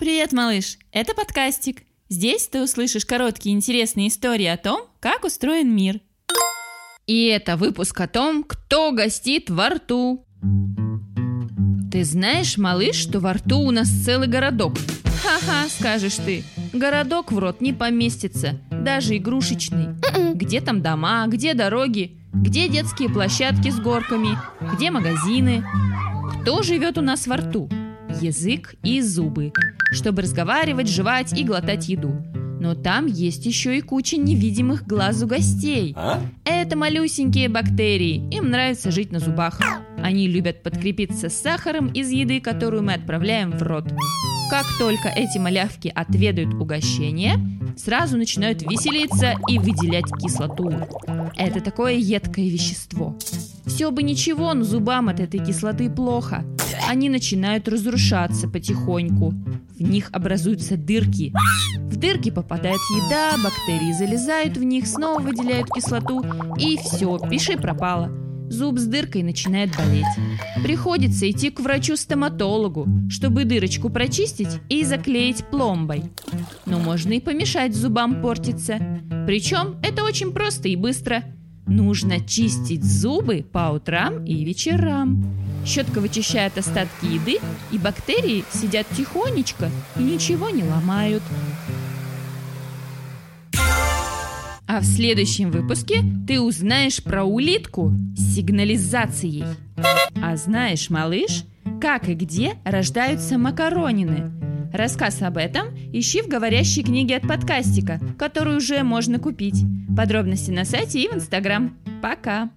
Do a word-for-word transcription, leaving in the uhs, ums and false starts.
Привет, малыш! Это подкастик. Здесь ты услышишь короткие интересные истории о том, как устроен мир. И это выпуск о том, кто гостит во рту. Ты знаешь, малыш, что во рту у нас целый городок? Ха-ха, скажешь ты. Городок в рот не поместится, даже игрушечный. Где там дома, где дороги, где детские площадки с горками, где магазины? Кто живет у нас во рту? Язык и зубы, чтобы разговаривать, жевать и глотать еду. Но там есть еще и куча невидимых глазу гостей. А? Это малюсенькие бактерии, им нравится жить на зубах. Они любят подкрепиться с сахаром из еды, которую мы отправляем в рот. Как только эти малявки отведают угощение, сразу начинают веселиться и выделять кислоту. Это такое едкое вещество. Все бы ничего, но зубам от этой кислоты плохо. Они начинают разрушаться потихоньку. В них образуются дырки. В дырки попадает еда, бактерии залезают в них, снова выделяют кислоту. И все, пиши пропало. Зуб с дыркой начинает болеть. Приходится идти к врачу-стоматологу, чтобы дырочку прочистить и заклеить пломбой. Но можно и помешать зубам портиться. Причем это очень просто и быстро. Нужно чистить зубы по утрам и вечерам. Щетка вычищает остатки еды, и бактерии сидят тихонечко и ничего не ломают. А в следующем выпуске ты узнаешь про улитку с сигнализацией. А знаешь, малыш, как и где рождаются макаронины? Рассказ об этом ищи в говорящей книге от подкастика, которую уже можно купить. Подробности на сайте и в Инстаграм. Пока!